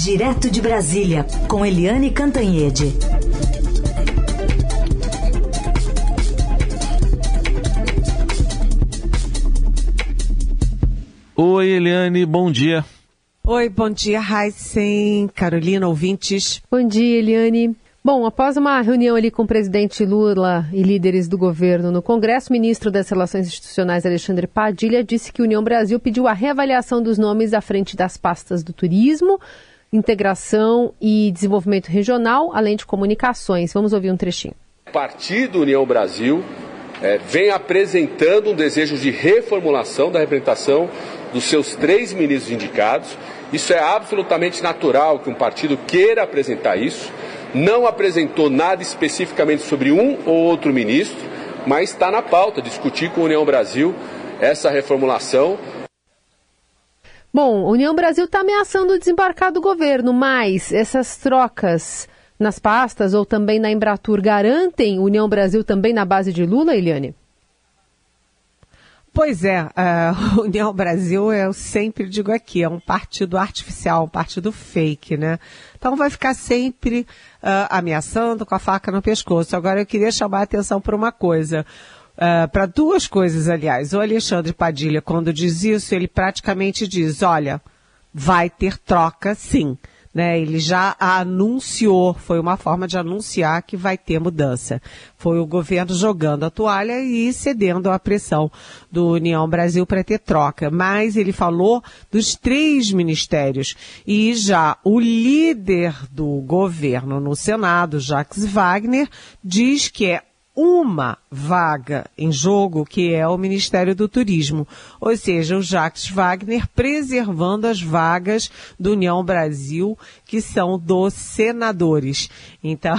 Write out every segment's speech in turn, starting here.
Direto de Brasília, com Eliane Cantanhede. Oi, Eliane, bom dia. Oi, bom dia, Raíssen, Carolina, ouvintes. Bom dia, Eliane. Bom, após uma reunião ali com o presidente Lula e líderes do governo no Congresso, o ministro das Relações Institucionais, Alexandre Padilha, disse que a União Brasil pediu a reavaliação dos nomes à frente das pastas do turismo, integração e desenvolvimento regional, além de comunicações. Vamos ouvir um trechinho. O Partido União Brasil vem apresentando um desejo de reformulação da representação dos seus 3 ministros indicados. Isso é absolutamente natural que um partido queira apresentar isso. Não apresentou nada especificamente sobre um ou outro ministro, mas está na pauta discutir com a União Brasil essa reformulação. Bom, a União Brasil está ameaçando desembarcar do governo, mas essas trocas nas pastas ou também na Embratur garantem União Brasil também na base de Lula, Eliane? Pois é, a União Brasil, eu sempre digo aqui, é um partido artificial, um partido fake, né? Então vai ficar sempre ameaçando com a faca no pescoço. Agora eu queria chamar a atenção para uma coisa, para duas coisas, aliás. O Alexandre Padilha, quando diz isso, ele praticamente diz, olha, vai ter troca sim. Né, ele já anunciou, foi uma forma de anunciar que vai ter mudança. Foi o governo jogando a toalha e cedendo à pressão do União Brasil para ter troca. Mas ele falou dos 3 ministérios. E já o líder do governo no Senado, Jacques Wagner, diz que é uma vaga em jogo, que é o Ministério do Turismo, ou seja, o Jacques Wagner preservando as vagas do União Brasil, que são dos senadores. Então,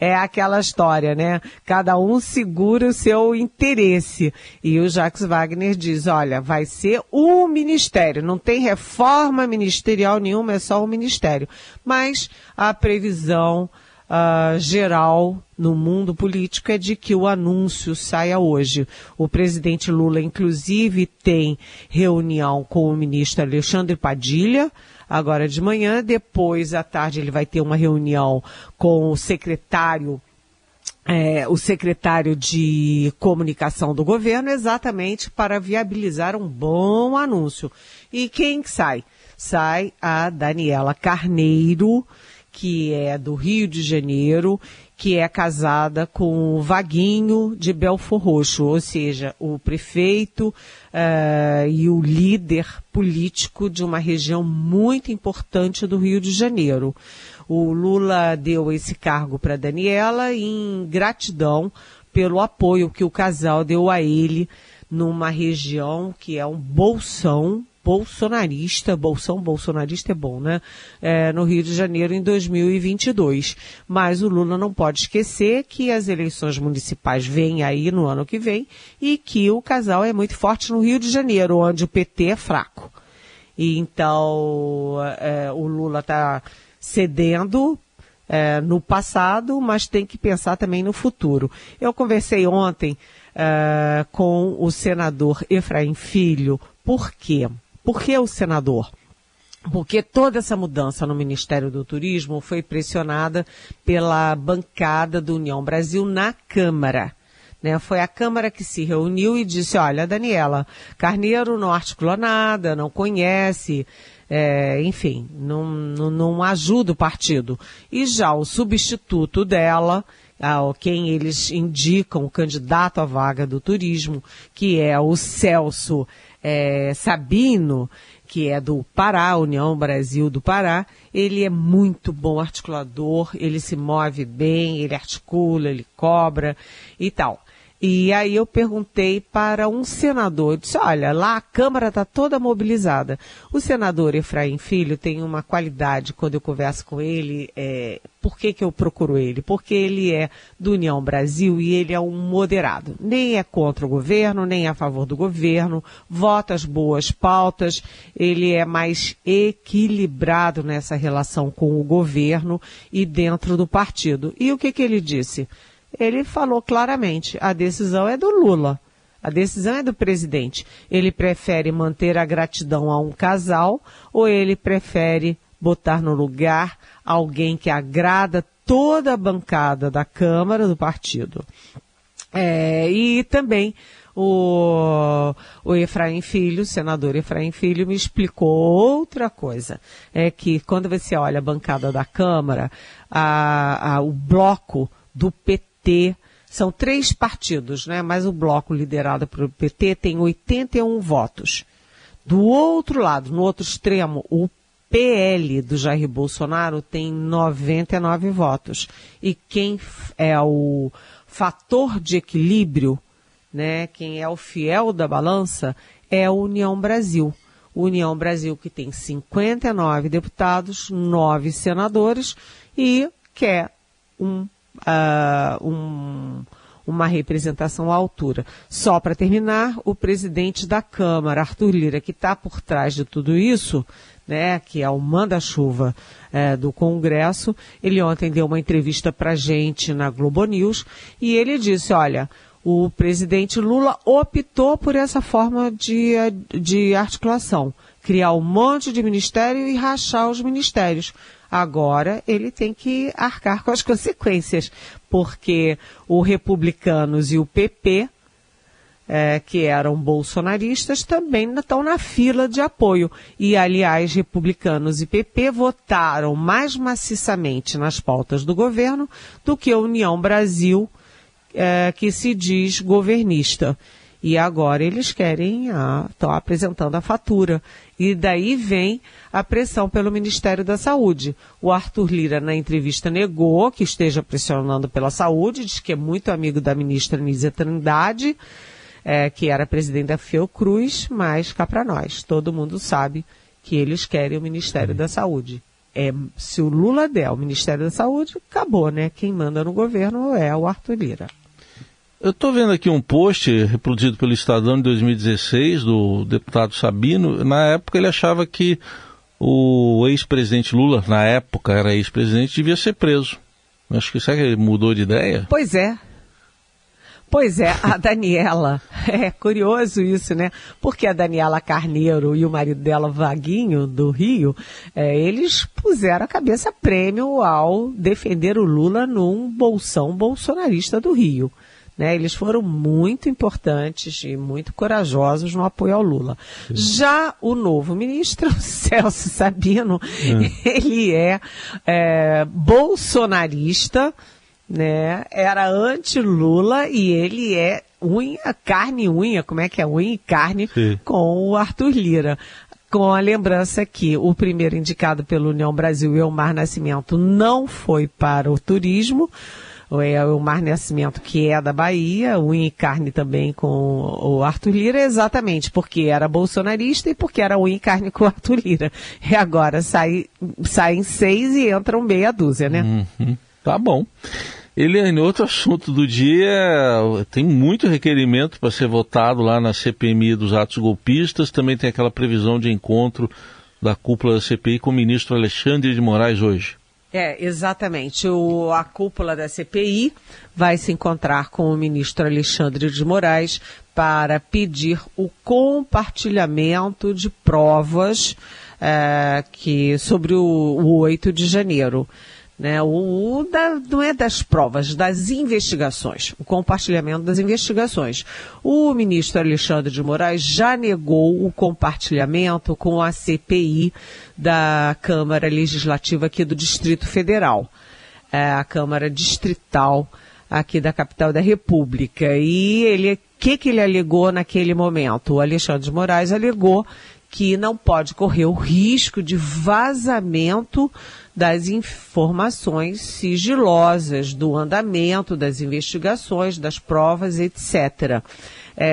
é aquela história, né? Cada um segura o seu interesse. E o Jacques Wagner diz, olha, vai ser um ministério, não tem reforma ministerial nenhuma, é só um ministério. Mas a previsão geral no mundo político é de que o anúncio saia hoje. O presidente Lula, inclusive, tem reunião com o ministro Alexandre Padilha, agora de manhã. Depois, à tarde, ele vai ter uma reunião com o secretário de comunicação do governo, exatamente para viabilizar um bom anúncio. E quem sai? Sai a Daniela Carneiro, que é do Rio de Janeiro, que é casada com o Vaguinho de Belford Roxo, ou seja, o prefeito e o líder político de uma região muito importante do Rio de Janeiro. O Lula deu esse cargo para Daniela em gratidão pelo apoio que o casal deu a ele numa região que é um bolsão bolsonarista, bolsão bolsonarista é bom, né? No Rio de Janeiro em 2022. Mas o Lula não pode esquecer que as eleições municipais vêm aí no ano que vem e que o casal é muito forte no Rio de Janeiro, onde o PT é fraco. E então o Lula está cedendo no passado, mas tem que pensar também no futuro. Eu conversei ontem com o senador Efraim Filho. Por quê? Por que o senador? Porque toda essa mudança no Ministério do Turismo foi pressionada pela bancada do União Brasil na Câmara. Né? Foi a Câmara que se reuniu e disse, olha, Daniela Carneiro não articula nada, não conhece, enfim, não ajuda o partido. E já o substituto dela, quem eles indicam, o candidato à vaga do turismo, que é o Celso Sabino, que é do Pará, União Brasil do Pará, ele é muito bom articulador, ele se move bem, ele articula, ele cobra e tal. E aí eu perguntei para um senador, disse, olha, lá a Câmara está toda mobilizada. O senador Efraim Filho tem uma qualidade, quando eu converso com ele, por que eu procuro ele? Porque ele é do União Brasil e ele é um moderado. Nem é contra o governo, nem é a favor do governo, vota as boas pautas, ele é mais equilibrado nessa relação com o governo e dentro do partido. E o que ele disse? Ele falou claramente, a decisão é do Lula, a decisão é do presidente. Ele prefere manter a gratidão a um casal ou ele prefere botar no lugar alguém que agrada toda a bancada da Câmara do partido. E também o Efraim Filho, o senador Efraim Filho, me explicou outra coisa. É que quando você olha a bancada da Câmara, o bloco do PT, são 3 partidos, né? Mas o bloco liderado pelo PT tem 81 votos. Do outro lado, no outro extremo, o PL do Jair Bolsonaro tem 99 votos. E quem é o fator de equilíbrio, né, quem é o fiel da balança, é a União Brasil. União Brasil que tem 59 deputados, 9 senadores e quer uma representação à altura. Só para terminar, o presidente da Câmara, Arthur Lira, que está por trás de tudo isso, né, que é o manda-chuva do Congresso, ele ontem deu uma entrevista para a gente na Globo News e ele disse, olha, o presidente Lula optou por essa forma de articulação, criar um monte de ministério e rachar os ministérios. Agora ele tem que arcar com as consequências, porque o Republicanos e o PP, que eram bolsonaristas, também estão na fila de apoio. E, aliás, Republicanos e PP votaram mais maciçamente nas pautas do governo do que a União Brasil, que se diz governista. E agora eles querem, estão apresentando a fatura. E daí vem a pressão pelo Ministério da Saúde. O Arthur Lira, na entrevista, negou que esteja pressionando pela saúde, diz que é muito amigo da ministra Nízia Trindade, que era presidente da Fiocruz, mas cá para nós, todo mundo sabe que eles querem o Ministério da Saúde. Se o Lula der o Ministério da Saúde, acabou, né? Quem manda no governo é o Arthur Lira. Eu estou vendo aqui um post reproduzido pelo Estadão em 2016, do deputado Sabino. Na época ele achava que o ex-presidente Lula, na época era ex-presidente, devia ser preso. Acho que será que ele mudou de ideia? Pois é, a Daniela, é curioso isso, né? Porque a Daniela Carneiro e o marido dela, Vaguinho, do Rio, eles puseram a cabeça prêmio ao defender o Lula num bolsão bolsonarista do Rio. Né? Eles foram muito importantes e muito corajosos no apoio ao Lula. Sim. Já o novo ministro, Celso Sabino, ele é bolsonarista, né? Era anti-Lula e ele é carne e unha, como é que é unha e carne, sim, com o Arthur Lira. Com a lembrança que o primeiro indicado pela União Brasil, Elmar Nascimento, não foi para o turismo. É o Omar Nascimento, que é da Bahia, unha e carne também com o Arthur Lira, exatamente, porque era bolsonarista e porque era unha e carne com o Arthur Lira. E agora saem 6 e entram meia dúzia, né? Uhum. Tá bom. Eliane, outro assunto do dia, tem muito requerimento para ser votado lá na CPMI dos atos golpistas, também tem aquela previsão de encontro da cúpula da CPI com o ministro Alexandre de Moraes hoje. Exatamente. A cúpula da CPI vai se encontrar com o ministro Alexandre de Moraes para pedir o compartilhamento de provas sobre o 8 de janeiro. Né? Não é das provas, das investigações, o compartilhamento das investigações. O ministro Alexandre de Moraes já negou o compartilhamento com a CPI da Câmara Legislativa aqui do Distrito Federal, a Câmara Distrital aqui da capital da República. E ele, que ele alegou naquele momento? O Alexandre de Moraes alegou que não pode correr o risco de vazamento das informações sigilosas, do andamento das investigações, das provas, etc.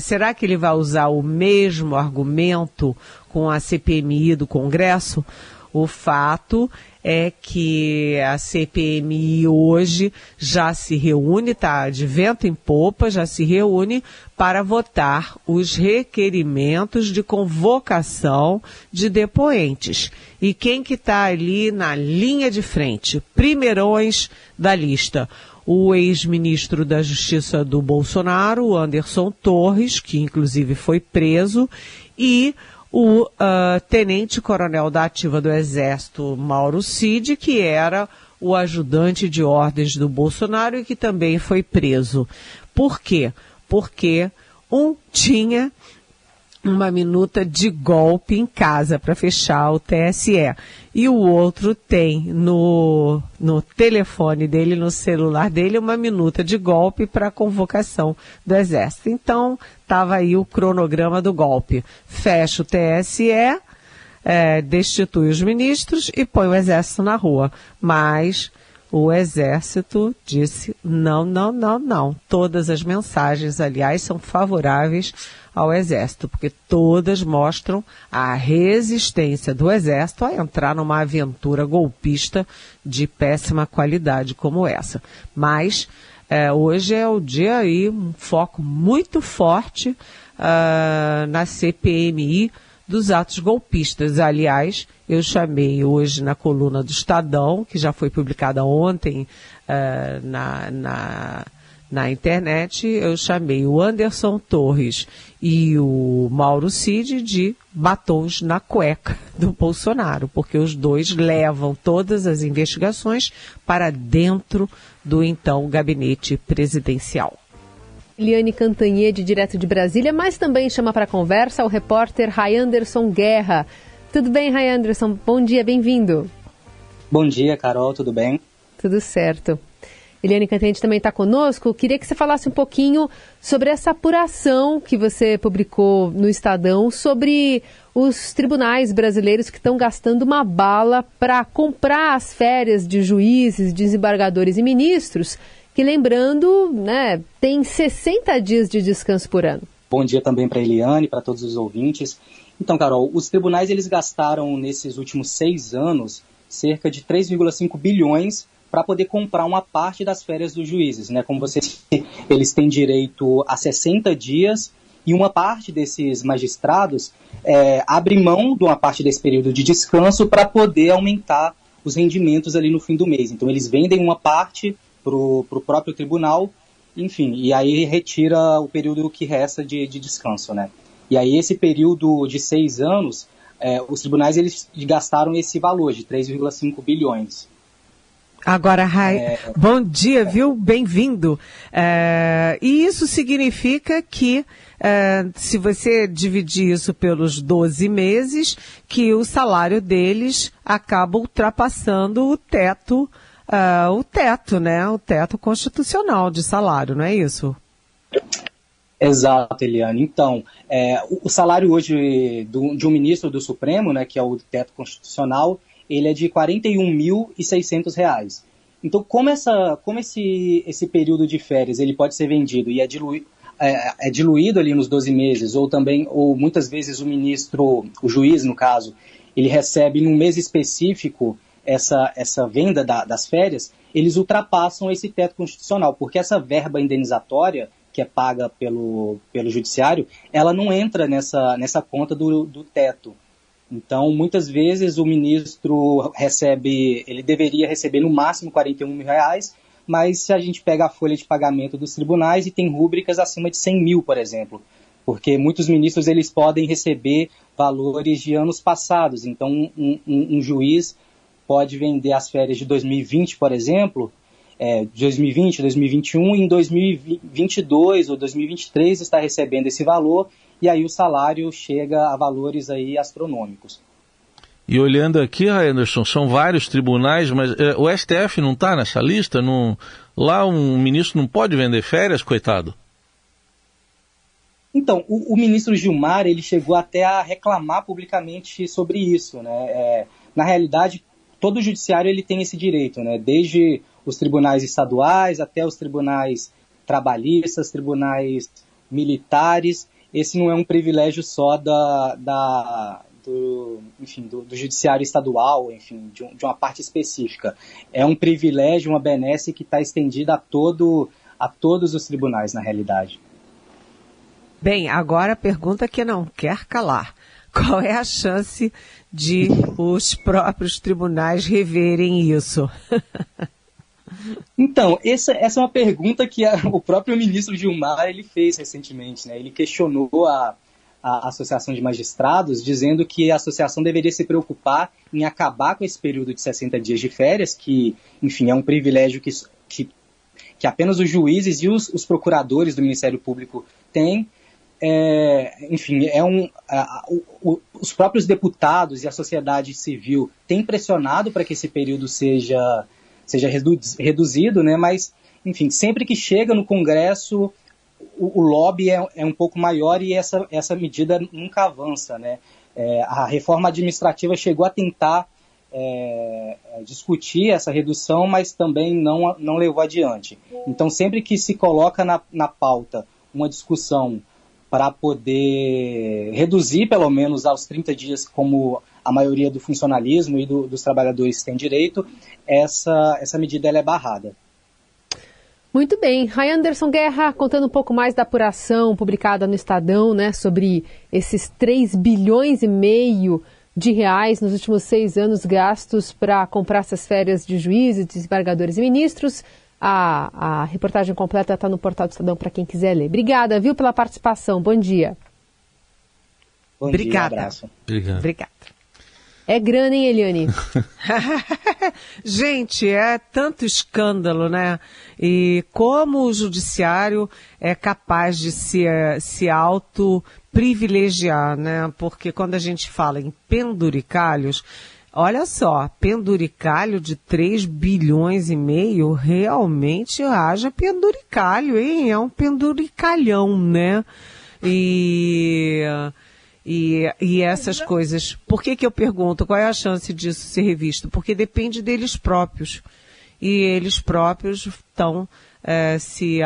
Será que ele vai usar o mesmo argumento com a CPMI do Congresso? O fato é que a CPMI hoje já se reúne, está de vento em popa, já se reúne para votar os requerimentos de convocação de depoentes. E quem que está ali na linha de frente? Primeirões da lista. O ex-ministro da Justiça do Bolsonaro, Anderson Torres, que inclusive foi preso, e o tenente-coronel da ativa do Exército, Mauro Cid, que era o ajudante de ordens do Bolsonaro e que também foi preso. Por quê? Porque um tinha uma minuta de golpe em casa para fechar o TSE. E o outro tem no telefone dele, no celular dele, uma minuta de golpe para a convocação do Exército. Então, estava aí o cronograma do golpe. Fecha o TSE, destitui os ministros e põe o Exército na rua. Mas o Exército disse não, não, não, não. Todas as mensagens, aliás, são favoráveis ao Exército, porque todas mostram a resistência do Exército a entrar numa aventura golpista de péssima qualidade como essa. Mas hoje é o dia aí, um foco muito forte na CPMI dos atos golpistas. Aliás, eu chamei hoje na coluna do Estadão, que já foi publicada ontem na internet, eu chamei o Anderson Torres e o Mauro Cid de batons na cueca do Bolsonaro, porque os dois levam todas as investigações para dentro do então gabinete presidencial. Eliane Cantanhede, direto de Brasília, mas também chama para conversa o repórter Ray Anderson Guerra. Tudo bem, Ray Anderson? Bom dia, bem-vindo. Bom dia, Carol, tudo bem? Tudo certo. Eliane Cantanhede também está conosco. Queria que você falasse um pouquinho sobre essa apuração que você publicou no Estadão sobre os tribunais brasileiros que estão gastando uma bala para comprar as férias de juízes, desembargadores e ministros, que, lembrando, né, tem 60 dias de descanso por ano. Bom dia também para a Eliane, para todos os ouvintes. Então, Carol, os tribunais eles gastaram nesses últimos 6 anos cerca de 3,5 bilhões para poder comprar uma parte das férias dos juízes, né? Como você disse, eles têm direito a 60 dias e uma parte desses magistrados abre mão de uma parte desse período de descanso para poder aumentar os rendimentos ali no fim do mês. Então, eles vendem uma parte para o próprio tribunal, enfim, e aí retira o período que resta de descanso, né? E aí esse período de 6 anos, os tribunais eles gastaram esse valor de 3,5 bilhões. Agora, Ray, bom dia, viu? Bem-vindo. E isso significa que, se você dividir isso pelos 12 meses, que o salário deles acaba ultrapassando o teto, né? O teto constitucional de salário, não é isso? Exato, Eliane. Então, o salário hoje de um ministro do Supremo, né, que é o teto constitucional, ele é de R$ 41.600. Então, como esse período de férias ele pode ser vendido e é diluído ali nos 12 meses, ou muitas vezes o juiz, no caso, ele recebe num mês específico essa venda das férias, eles ultrapassam esse teto constitucional, porque essa verba indenizatória que é paga pelo judiciário, ela não entra nessa conta do teto. Então, muitas vezes o ministro ele deveria receber no máximo R$ 41.000, mas se a gente pega a folha de pagamento dos tribunais e tem rúbricas acima de 100 mil, por exemplo, porque muitos ministros eles podem receber valores de anos passados. Então, um juiz pode vender as férias de 2020, por exemplo, 2020, 2021, e em 2022 ou 2023 está recebendo esse valor, e aí o salário chega a valores aí astronômicos. E olhando aqui, Anderson, são vários tribunais, mas o STF não está nessa lista? Não, lá um ministro não pode vender férias, coitado? Então, o ministro Gilmar, ele chegou até a reclamar publicamente sobre isso, né? Na realidade, todo o judiciário ele tem esse direito, né? Desde os tribunais estaduais até os tribunais trabalhistas, tribunais militares. Esse não é um privilégio só do judiciário estadual, enfim, de uma parte específica. É um privilégio, uma benesse que está estendida a todos os tribunais, na realidade. Bem, agora a pergunta que não quer calar. Qual é a chance de os próprios tribunais reverem isso? Então, essa é uma pergunta que o próprio ministro Gilmar ele fez recentemente, né? Ele questionou a Associação de Magistrados, dizendo que a associação deveria se preocupar em acabar com esse período de 60 dias de férias, que, enfim, é um privilégio que apenas os juízes e os procuradores do Ministério Público têm. Os próprios deputados e a sociedade civil têm pressionado para que esse período seja reduzido, né? Mas, enfim, sempre que chega no Congresso, o lobby é um pouco maior e essa medida nunca avança, né? A reforma administrativa chegou a tentar discutir essa redução, mas também não levou adiante. Então, sempre que se coloca na pauta uma discussão para poder reduzir, pelo menos, aos 30 dias, como a maioria do funcionalismo e dos trabalhadores tem direito, essa medida ela é barrada. Muito bem. Ray Anderson Guerra, contando um pouco mais da apuração publicada no Estadão, né, sobre esses 3 bilhões e meio de reais nos últimos 6 anos gastos para comprar essas férias de juízes, desembargadores e ministros. A reportagem completa está no portal do Estadão para quem quiser ler. Obrigada, viu, pela participação. Bom dia. Bom dia, obrigada. Abraço. Obrigada. É grana, hein, Eliane? Gente, é tanto escândalo, né? E como o judiciário é capaz de se auto-privilegiar, né? Porque quando a gente fala em penduricalhos, olha só, penduricalho de 3 bilhões e meio, realmente haja penduricalho, hein? É um penduricalhão, né? E essas coisas, por que eu pergunto qual é a chance disso ser revisto? Porque depende deles próprios, e eles próprios estão se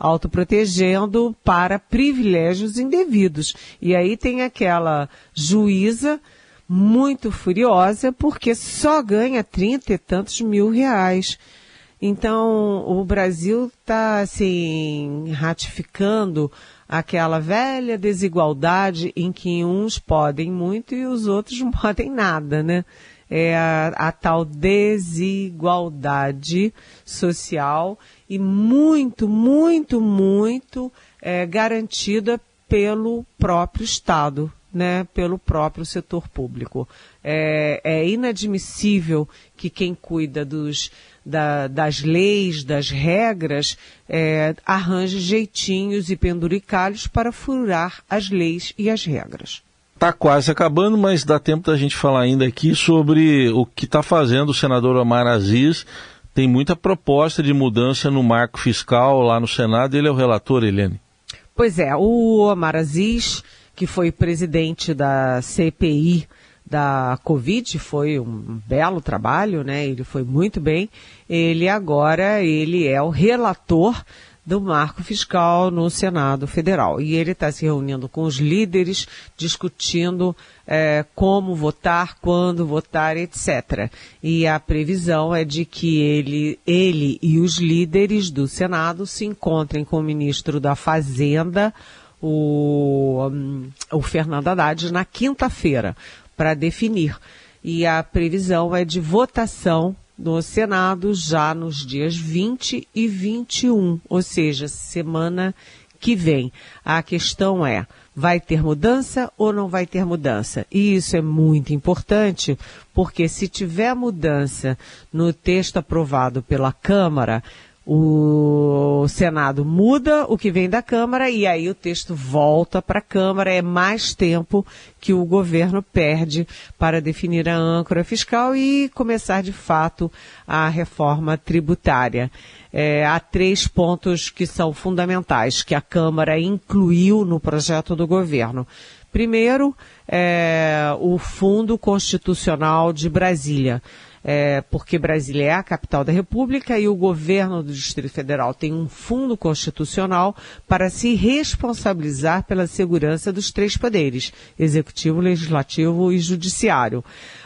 autoprotegendo para privilégios indevidos. E aí tem aquela juíza muito furiosa porque só ganha 30 e tantos mil reais. Então, o Brasil está, assim, ratificando aquela velha desigualdade em que uns podem muito e os outros não podem nada, né? É a tal desigualdade social e muito, muito, muito garantida pelo próprio Estado, né? Pelo próprio setor público. É inadmissível que quem cuida das leis, das regras, arranje jeitinhos e penduricalhos para furar as leis e as regras. Está quase acabando, mas dá tempo da gente falar ainda aqui sobre o que está fazendo o senador Omar Aziz. Tem muita proposta de mudança no marco fiscal lá no Senado. Ele é o relator, Eliane. Pois é, o Omar Aziz, que foi presidente da CPI da Covid, foi um belo trabalho, né? Ele foi muito bem. Ele agora é o relator do marco fiscal no Senado Federal. E ele está se reunindo com os líderes, discutindo como votar, quando votar, etc. E a previsão é de que ele e os líderes do Senado se encontrem com o ministro da Fazenda, o Fernando Haddad, na quinta-feira, para definir. E a previsão é de votação no Senado já nos dias 20 e 21, ou seja, semana que vem. A questão é, vai ter mudança ou não vai ter mudança? E isso é muito importante, porque se tiver mudança no texto aprovado pela Câmara, o Senado muda o que vem da Câmara e aí o texto volta para a Câmara. É mais tempo que o governo perde para definir a âncora fiscal e começar, de fato, a reforma tributária. Há 3 pontos que são fundamentais, que a Câmara incluiu no projeto do governo. Primeiro, o Fundo Constitucional de Brasília. Porque Brasília é a capital da República e o governo do Distrito Federal tem um fundo constitucional para se responsabilizar pela segurança dos 3 poderes, executivo, legislativo e judiciário.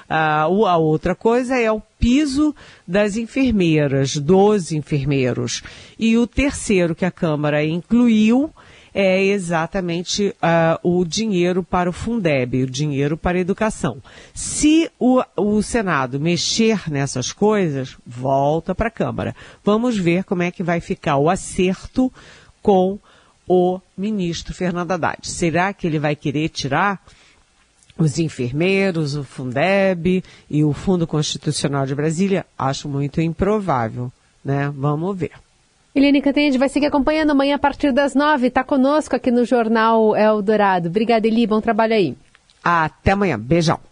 A outra coisa é o piso das enfermeiras, 12 enfermeiros. E o terceiro que a Câmara incluiu é exatamente o dinheiro para o Fundeb, o dinheiro para a educação. Se o Senado mexer nessas coisas, volta para a Câmara. Vamos ver como é que vai ficar o acerto com o ministro Fernando Haddad. Será que ele vai querer tirar os enfermeiros, o Fundeb e o Fundo Constitucional de Brasília? Acho muito improvável, né? Vamos ver. Eliane Cantanhede vai seguir acompanhando amanhã a partir das 9. Está conosco aqui no Jornal Eldorado. Obrigada, Eli. Bom trabalho aí. Até amanhã. Beijão.